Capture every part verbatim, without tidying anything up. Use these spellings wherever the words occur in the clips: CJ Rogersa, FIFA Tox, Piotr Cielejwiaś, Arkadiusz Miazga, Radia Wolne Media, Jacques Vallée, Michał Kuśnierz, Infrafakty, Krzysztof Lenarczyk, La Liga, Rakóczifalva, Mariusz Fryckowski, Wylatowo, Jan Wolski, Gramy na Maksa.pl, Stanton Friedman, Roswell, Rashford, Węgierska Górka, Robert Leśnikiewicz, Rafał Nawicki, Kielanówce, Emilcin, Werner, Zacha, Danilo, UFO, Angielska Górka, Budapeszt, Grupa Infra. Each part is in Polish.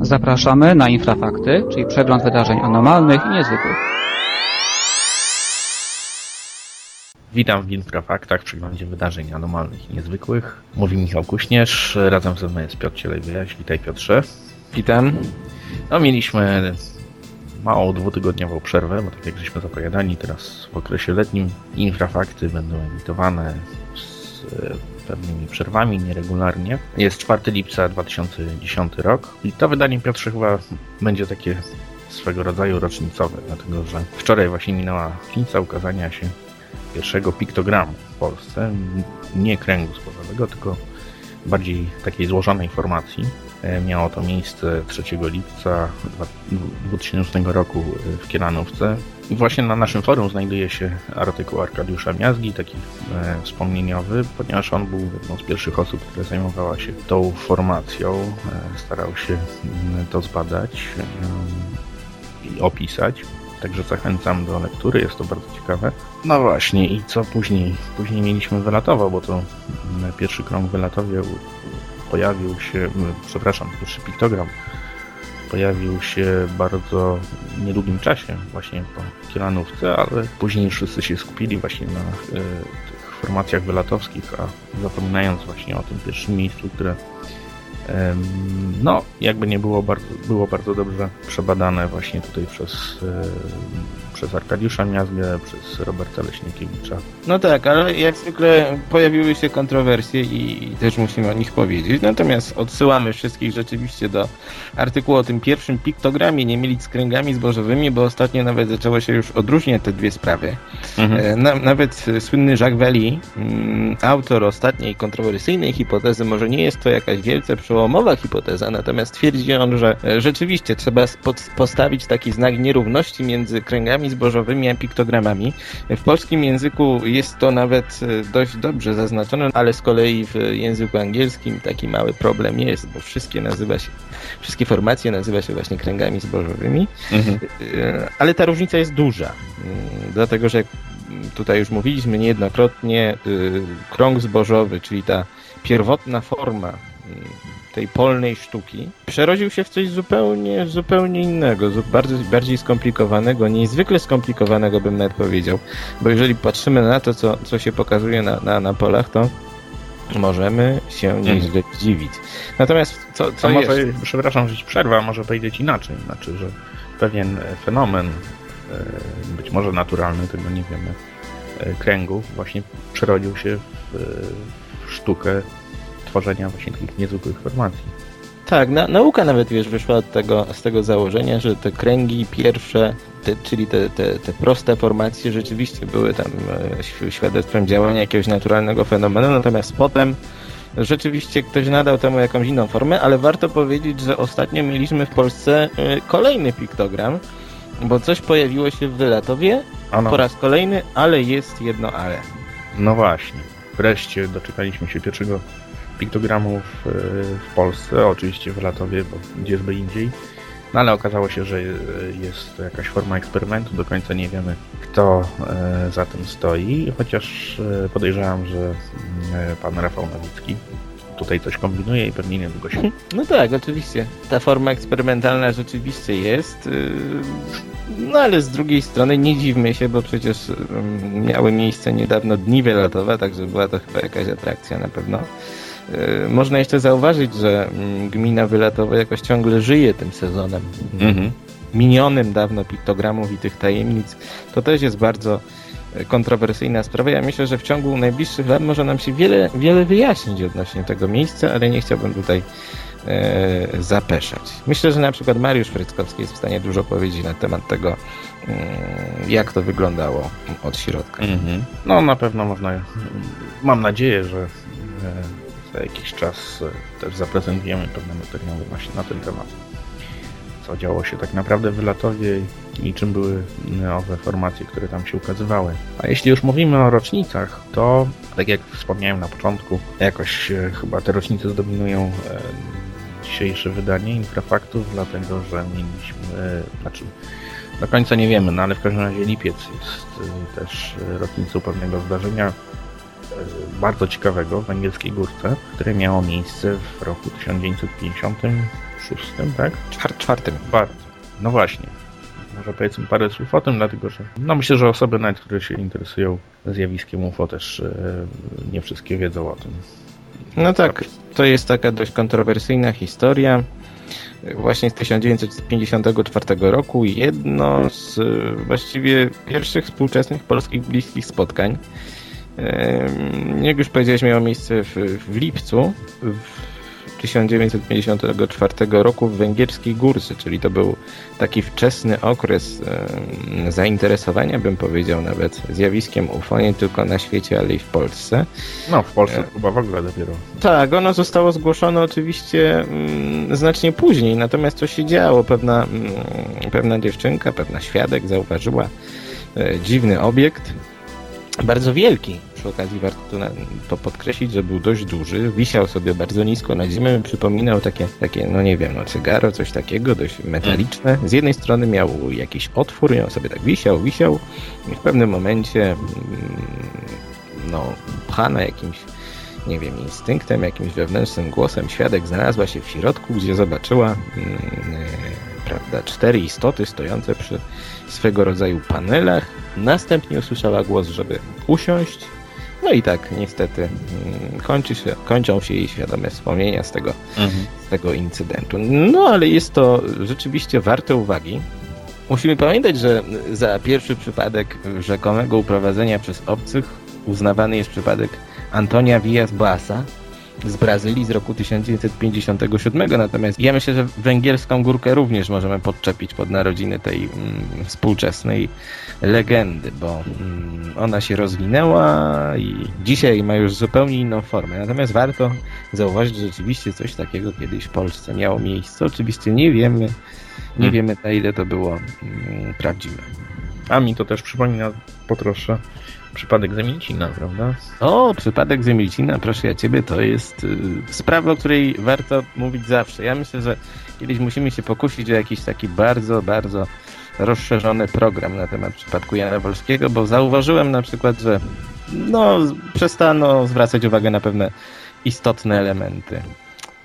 Zapraszamy na Infrafakty, czyli przegląd wydarzeń anormalnych i niezwykłych. Witam w Infrafaktach, przeglądzie wydarzeń anormalnych i niezwykłych. Mówi Michał Kuśnierz, razem ze mną jest Piotr Cielejwiaś. Witaj, Piotrze. Witam. No, mieliśmy małą dwutygodniową przerwę, bo tak jak żeśmy zapowiadali, teraz w okresie letnim Infrafakty będą emitowane z pewnymi przerwami, nieregularnie. Jest czwartego lipca dwa tysiące dziesiątego rok i to wydanie, Piotrze, chyba będzie takie swego rodzaju rocznicowe, dlatego że wczoraj właśnie minęła rocznica ukazania się pierwszego piktogramu w Polsce, nie kręgu sportowego, tylko bardziej takiej złożonej formacji. Miało to miejsce trzeciego lipca dwutysięcznego roku w Kielanówce. I właśnie na naszym forum znajduje się artykuł Arkadiusza Miazgi, taki e, wspomnieniowy, ponieważ on był jedną z pierwszych osób, która zajmowała się tą formacją, e, starał się to zbadać e, i opisać. Także zachęcam do lektury, jest to bardzo ciekawe. No właśnie, i co później? Później mieliśmy Wylatowo, bo to pierwszy krąg w Wylatowie pojawił się, przepraszam, pierwszy piktogram pojawił się w bardzo niedługim czasie, właśnie po Kielanówce, ale później wszyscy się skupili właśnie na y, tych formacjach wylatowskich, a zapominając właśnie o tym pierwszym miejscu, które no, jakby nie było, bardzo, było bardzo dobrze przebadane właśnie tutaj przez, przez Arkadiusza Miazgę, przez Roberta Leśnikiewicza. No tak, ale jak zwykle pojawiły się kontrowersje i, i też musimy o nich powiedzieć. Natomiast odsyłamy wszystkich rzeczywiście do artykułu o tym pierwszym piktogramie, nie mylić z kręgami zbożowymi, bo ostatnio nawet zaczęło się już odróżniać te dwie sprawy. Mhm. Na, nawet słynny Jacques Vallée, autor ostatniej kontrowersyjnej hipotezy, może nie jest to jakaś wielce przełomowa hipoteza, natomiast twierdzi on, że rzeczywiście trzeba spod- postawić taki znak nierówności między kręgami zbożowymi a piktogramami. W polskim języku jest to nawet dość dobrze zaznaczone, ale z kolei w języku angielskim taki mały problem jest, bo wszystkie nazywa się, wszystkie formacje nazywa się właśnie kręgami zbożowymi, mhm. ale ta różnica jest duża, dlatego że tutaj już mówiliśmy niejednokrotnie, krąg zbożowy, czyli ta pierwotna forma tej polnej sztuki, przerodził się w coś zupełnie, zupełnie innego, bardziej, bardziej skomplikowanego, niezwykle skomplikowanego, bym nawet powiedział, bo jeżeli patrzymy na to, co, co się pokazuje na, na, na polach, to możemy się nieźle dziwić. Natomiast co, co może, jest? Przepraszam, że ci przerwę, może powiedzieć inaczej, znaczy, że pewien fenomen, być może naturalny, tego nie wiemy, kręgów właśnie przerodził się w, w sztukę tworzenia właśnie takich niezwykłych formacji. Tak, na, nauka nawet, wiesz, wyszła od tego, z tego założenia, że te kręgi pierwsze, te, czyli te, te, te proste formacje rzeczywiście były tam e, świadectwem działania jakiegoś naturalnego fenomenu, natomiast potem rzeczywiście ktoś nadał temu jakąś inną formę, ale warto powiedzieć, że ostatnio mieliśmy w Polsce e, kolejny piktogram, bo coś pojawiło się w Wylatowie ano. Po raz kolejny, ale jest jedno ale. No właśnie, wreszcie doczekaliśmy się pierwszego piktogramów w Polsce, oczywiście w Latowie, bo gdzieś by indziej, no ale okazało się, że jest to jakaś forma eksperymentu, do końca nie wiemy, kto za tym stoi, chociaż podejrzewam, że pan Rafał Nawicki tutaj coś kombinuje i pewnie niedługo się... No tak, oczywiście. Ta forma eksperymentalna rzeczywiście jest, no ale z drugiej strony nie dziwmy się, bo przecież miały miejsce niedawno dni wylatowe, także była to chyba jakaś atrakcja na pewno. Można jeszcze zauważyć, że gmina Wylatowa jakoś ciągle żyje tym sezonem mm-hmm. minionym dawno piktogramów i tych tajemnic. To też jest bardzo kontrowersyjna sprawa. Ja myślę, że w ciągu najbliższych lat może nam się wiele, wiele wyjaśnić odnośnie tego miejsca, ale nie chciałbym tutaj e, zapeszać. Myślę, że na przykład Mariusz Fryckowski jest w stanie dużo powiedzieć na temat tego, jak to wyglądało od środka. Mm-hmm. No na pewno można, mam nadzieję, że e, za jakiś czas też zaprezentujemy pewne materiały właśnie na ten temat. Co działo się tak naprawdę w Wylatowie i czym były owe formacje, które tam się ukazywały. A jeśli już mówimy o rocznicach, to tak jak wspomniałem na początku, jakoś chyba te rocznice zdominują dzisiejsze wydanie Infrafaktów, dlatego że mieliśmy, znaczy do końca nie wiemy, no ale w każdym razie lipiec jest też rocznicą pewnego zdarzenia, bardzo ciekawego w Angielskiej Górce, które miało miejsce w roku tysiąc dziewięćset pięćdziesiątym szóstym, tak? Czwartym. Czwartym. No właśnie. Może powiedzmy parę słów o tym, dlatego że no myślę, że osoby, nawet które się interesują zjawiskiem U F O, też nie wszystkie wiedzą o tym. No tak, to jest taka dość kontrowersyjna historia. Właśnie z tysiąc dziewięćset pięćdziesiątego czwartego roku, jedno z właściwie pierwszych współczesnych polskich bliskich spotkań. Jak już powiedziałeś, miało miejsce w, w lipcu w tysiąc dziewięćset pięćdziesiątego czwartego roku w Węgierskiej Górce, czyli to był taki wczesny okres zainteresowania, bym powiedział, nawet zjawiskiem U F O, nie tylko na świecie, ale i w Polsce. No, w Polsce chyba w ogóle dopiero. Tak, ono zostało zgłoszone oczywiście znacznie później, natomiast to się działo. Pewna, pewna dziewczynka, pewna świadek zauważyła dziwny obiekt, bardzo wielki. Przy okazji warto to podkreślić, że był dość duży, wisiał sobie bardzo nisko na ziemię, przypominał takie, takie no nie wiem, no cygaro, coś takiego, dość metaliczne. Z jednej strony miał jakiś otwór i on sobie tak wisiał, wisiał i w pewnym momencie no pchana jakimś, nie wiem, instynktem, jakimś wewnętrznym głosem, świadek znalazła się w środku, gdzie zobaczyła yy, prawda, cztery istoty stojące przy swego rodzaju panelach. Następnie usłyszała głos, żeby usiąść. No i tak niestety kończy się, kończą się jej świadome wspomnienia z tego, mhm. z tego incydentu. No ale jest to rzeczywiście warte uwagi. Musimy pamiętać, że za pierwszy przypadek rzekomego uprowadzenia przez obcych uznawany jest przypadek Antonia Villas-Boasa z Brazylii z roku tysiąc dziewięćset pięćdziesiątego siódmego. Natomiast ja myślę, że Węgierską Górkę również możemy podczepić pod narodziny tej mm, współczesnej legendy, bo mm, ona się rozwinęła i dzisiaj ma już zupełnie inną formę. Natomiast warto zauważyć, że rzeczywiście coś takiego kiedyś w Polsce miało miejsce. Oczywiście nie wiemy, nie hmm. wiemy na ile to było mm, prawdziwe. A mi to też przypomina po trosze przypadek z Emilcina, prawda? O, przypadek z Emilcina, proszę ja Ciebie, to jest y, sprawa, o której warto mówić zawsze. Ja myślę, że kiedyś musimy się pokusić o jakiś taki bardzo, bardzo rozszerzony program na temat przypadku Jana Wolskiego, bo zauważyłem na przykład, że no, przestano zwracać uwagę na pewne istotne elementy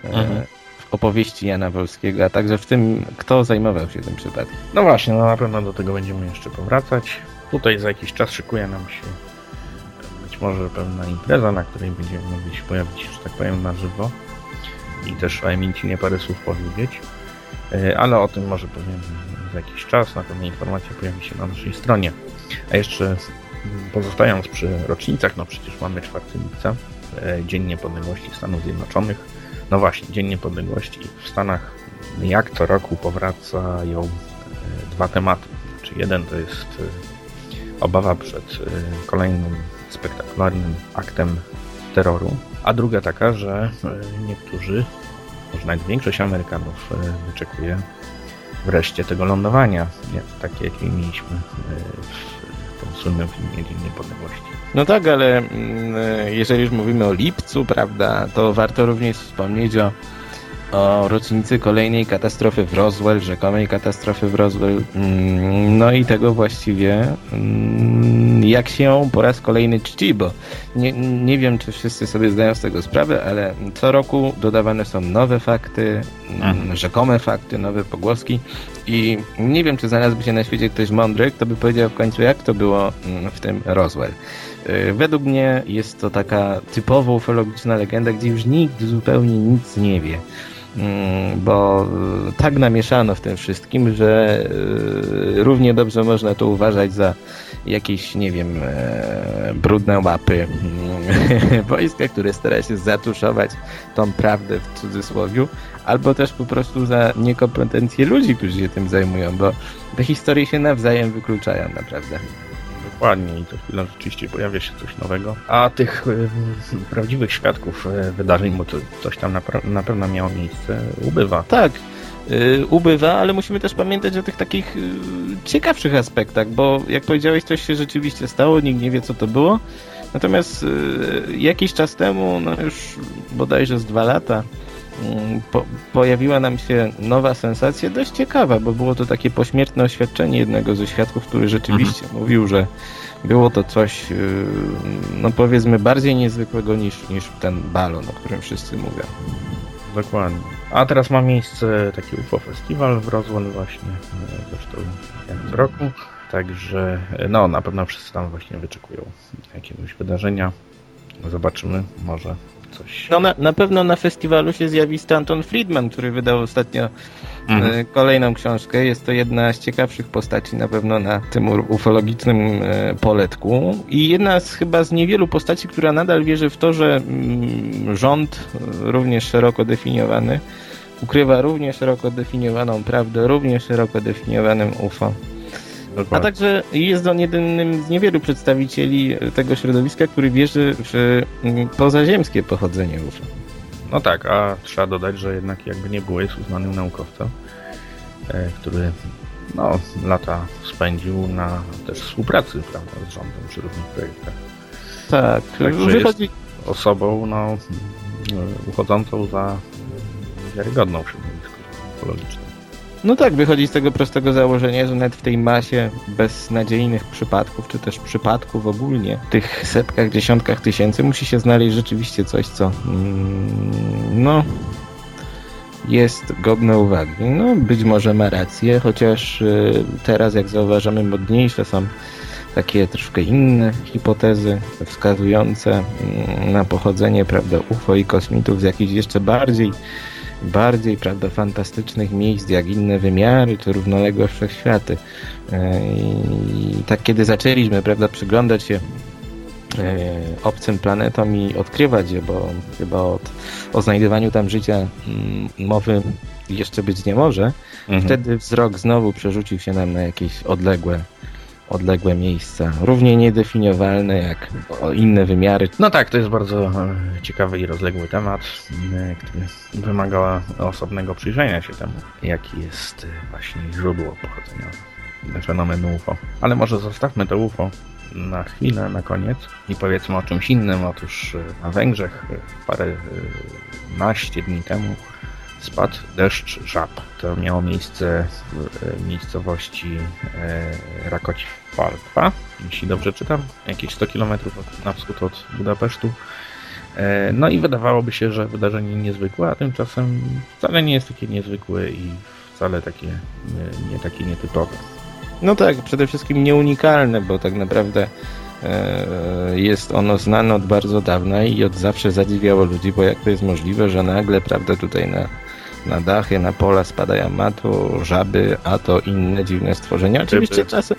mhm. e, w opowieści Jana Wolskiego, a także w tym, kto zajmował się tym przypadkiem. No właśnie, no na pewno do tego będziemy jeszcze powracać. Tutaj za jakiś czas szykuje nam się być może pewna impreza, na której będziemy mogli się pojawić, że tak powiem, na żywo i też o Emilcinie parę słów powiedzieć, ale o tym może powiem za jakiś czas, na pewno informacja pojawi się na naszej stronie. A jeszcze pozostając przy rocznicach, no przecież mamy czwartego lipca, Dzień Niepodległości Stanów Zjednoczonych. No właśnie, Dzień Niepodległości w Stanach, jak co roku powracają dwa tematy. Znaczy jeden to jest obawa przed kolejnym spektakularnym aktem terroru, a druga taka, że niektórzy, może nawet większość Amerykanów wyczekuje wreszcie tego lądowania, takie jakie mieliśmy w tym słynnym filmie Dzień Niepodległości. No tak, ale jeżeli już mówimy o lipcu, prawda, to warto również wspomnieć o o rocznicy kolejnej katastrofy w Roswell, rzekomej katastrofy w Roswell, no i tego właściwie jak się ją po raz kolejny czci, bo nie, nie wiem, czy wszyscy sobie zdają z tego sprawę, ale co roku dodawane są nowe fakty, mhm. rzekome fakty, nowe pogłoski i nie wiem, czy znalazłby się na świecie ktoś mądry, kto by powiedział w końcu, jak to było w tym Roswell. Według mnie jest to taka typowo ufologiczna legenda, gdzie już nikt zupełnie nic nie wie. Bo tak namieszano w tym wszystkim, że równie dobrze można to uważać za jakieś, nie wiem, brudne łapy wojska, które stara się zatuszować tą prawdę w cudzysłowiu, albo też po prostu za niekompetencje ludzi, którzy się tym zajmują, bo te historie się nawzajem wykluczają naprawdę. Dokładnie i co chwilę rzeczywiście pojawia się coś nowego. A tych y, prawdziwych świadków y, wydarzeń, bo to, coś tam na, na pewno miało miejsce, ubywa. Tak, y, ubywa, ale musimy też pamiętać o tych takich y, ciekawszych aspektach, bo jak powiedziałeś, coś się rzeczywiście stało, nikt nie wie, co to było. Natomiast y, jakiś czas temu, no już bodajże z dwa lata, po, pojawiła nam się nowa sensacja, dość ciekawa, bo było to takie pośmiertne oświadczenie jednego ze świadków, który rzeczywiście mhm. mówił, że było to coś, no powiedzmy, bardziej niezwykłego niż, niż ten balon, o którym wszyscy mówią. Dokładnie. A teraz ma miejsce taki U F O Festiwal w Roswell właśnie, zresztą jak z roku. Także no, na pewno wszyscy tam właśnie wyczekują jakiegoś wydarzenia. Zobaczymy, może coś... No na, na pewno na festiwalu się zjawi Stanton Friedman, który wydał ostatnio mhm. kolejną książkę. Jest to jedna z ciekawszych postaci na pewno na tym ufologicznym poletku. I jedna z chyba z niewielu postaci, która nadal wierzy w to, że rząd, również szeroko definiowany, ukrywa również szeroko definiowaną prawdę, również szeroko definiowanym U F O. Dokładnie. A także jest on jednym z niewielu przedstawicieli tego środowiska, który wierzy w pozaziemskie pochodzenie U F O. No tak, a trzeba dodać, że jednak jakby nie było, jest uznanym naukowcem, który no, lata spędził na też współpracy, prawda, z rządem przy różnych projektach. Tak. Także wychodzi... jest osobą no, uchodzącą za wiarygodną w środowisku ekologicznym. No tak, wychodzi z tego prostego założenia, że nawet w tej masie beznadziejnych przypadków, czy też przypadków ogólnie, w tych setkach, dziesiątkach tysięcy, musi się znaleźć rzeczywiście coś, co mm, no jest godne uwagi. No być może ma rację, chociaż y, teraz, jak zauważamy, modniejsze są takie troszkę inne hipotezy wskazujące y, na pochodzenie, prawda, U F O i kosmitów z jakichś jeszcze bardziej bardziej, prawda, fantastycznych miejsc, jak inne wymiary, czy równoległe wszechświaty. I tak kiedy zaczęliśmy, prawda, przyglądać się obcym planetom i odkrywać je, bo chyba od, o znajdywaniu tam życia mowy jeszcze być nie może, mhm. wtedy wzrok znowu przerzucił się nam na jakieś odległe odległe miejsca, równie niedefiniowalne jak inne wymiary. No tak, to jest bardzo ciekawy i rozległy temat, który wymaga osobnego przyjrzenia się temu, jaki jest właśnie źródło pochodzenia fenomenu U F O. Ale może zostawmy to U F O na chwilę, na koniec i powiedzmy o czymś innym. Otóż na Węgrzech paręnaście dni temu spadł deszcz żab. To miało miejsce w miejscowości Rakóczifalva, jeśli dobrze czytam, jakieś sto kilometrów od, na wschód od Budapesztu. No i wydawałoby się, że wydarzenie niezwykłe, a tymczasem wcale nie jest takie niezwykłe i wcale takie nie takie nietypowe. No tak, przede wszystkim nieunikalne, bo tak naprawdę jest ono znane od bardzo dawna i od zawsze zadziwiało ludzi, bo jak to jest możliwe, że nagle, prawda, tutaj na, na dachy, na pola spadają a to żaby, a to inne dziwne stworzenia. Oczywiście ryby. czasem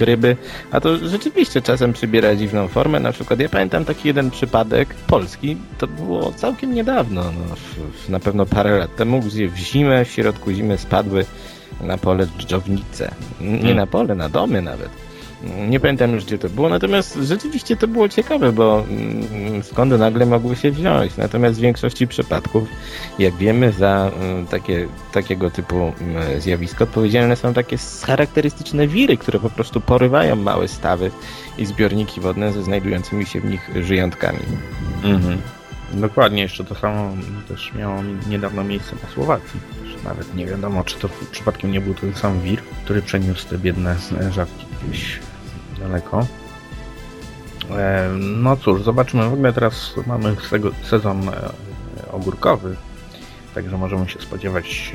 ryby, a to rzeczywiście czasem przybiera dziwną formę. Na przykład ja pamiętam taki jeden przypadek polski, to było całkiem niedawno, no, w, na pewno parę lat temu, gdzie w zimę, w środku zimy spadły na pole dżdżownice. Nie hmm. na pole, na domy nawet. Nie pamiętam już, gdzie to było, natomiast rzeczywiście to było ciekawe, bo skąd nagle mogły się wziąć. Natomiast w większości przypadków, jak wiemy, za takie, takiego typu zjawisko odpowiedzialne są takie charakterystyczne wiry, które po prostu porywają małe stawy i zbiorniki wodne ze znajdującymi się w nich żyjątkami. Mhm. Dokładnie, jeszcze to samo też miało niedawno miejsce na Słowacji. Nawet nie wiadomo, czy to przypadkiem nie był ten sam wir, który przeniósł te biedne żabki gdzieś daleko. No cóż, zobaczymy. W ogóle teraz mamy sezon ogórkowy, także możemy się spodziewać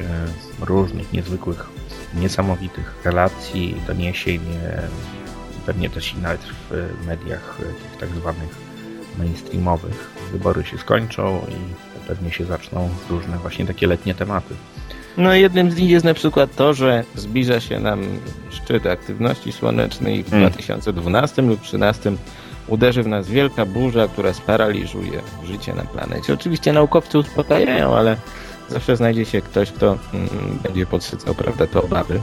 różnych niezwykłych, niesamowitych relacji, doniesień, pewnie też i nawet w mediach tych tak zwanych mainstreamowych. Wybory się skończą i pewnie się zaczną różne właśnie takie letnie tematy. No jednym z nich jest na przykład to, że zbliża się nam szczyt aktywności słonecznej w hmm. dwa tysiące dwunastym lub dwa tysiące trzynastym uderzy w nas wielka burza, która sparaliżuje życie na planecie. Oczywiście naukowcy uspokajają, ale zawsze znajdzie się ktoś, kto mm, będzie podsycał, prawda, te obawy.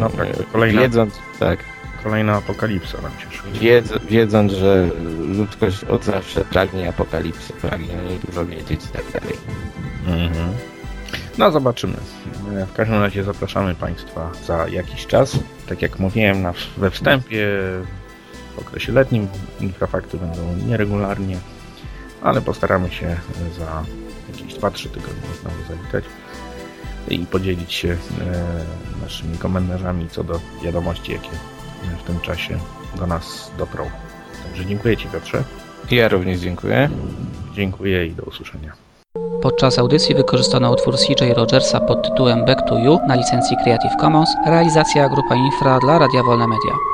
No tak, kolejna. Wiedząc, tak. Kolejna apokalipsa nam się szło. Wiedz, wiedząc, że ludzkość od zawsze pragnie apokalipsy, pragnie dużo wiedzieć i tak dalej. Mhm. No zobaczymy. W każdym razie zapraszamy Państwa za jakiś czas. Tak jak mówiłem na, we wstępie, w okresie letnim infrafakty będą nieregularnie, ale postaramy się za jakieś dwa trzy tygodnie można było zaliczać i podzielić się naszymi komentarzami co do wiadomości, jakie w tym czasie do nas doprą. Także dziękuję Ci, Piotrze. Ja również dziękuję. Dziękuję i do usłyszenia. Podczas audycji wykorzystano utwór C J Rogersa pod tytułem Back to You na licencji Creative Commons, realizacja Grupa Infra dla Radia Wolne Media.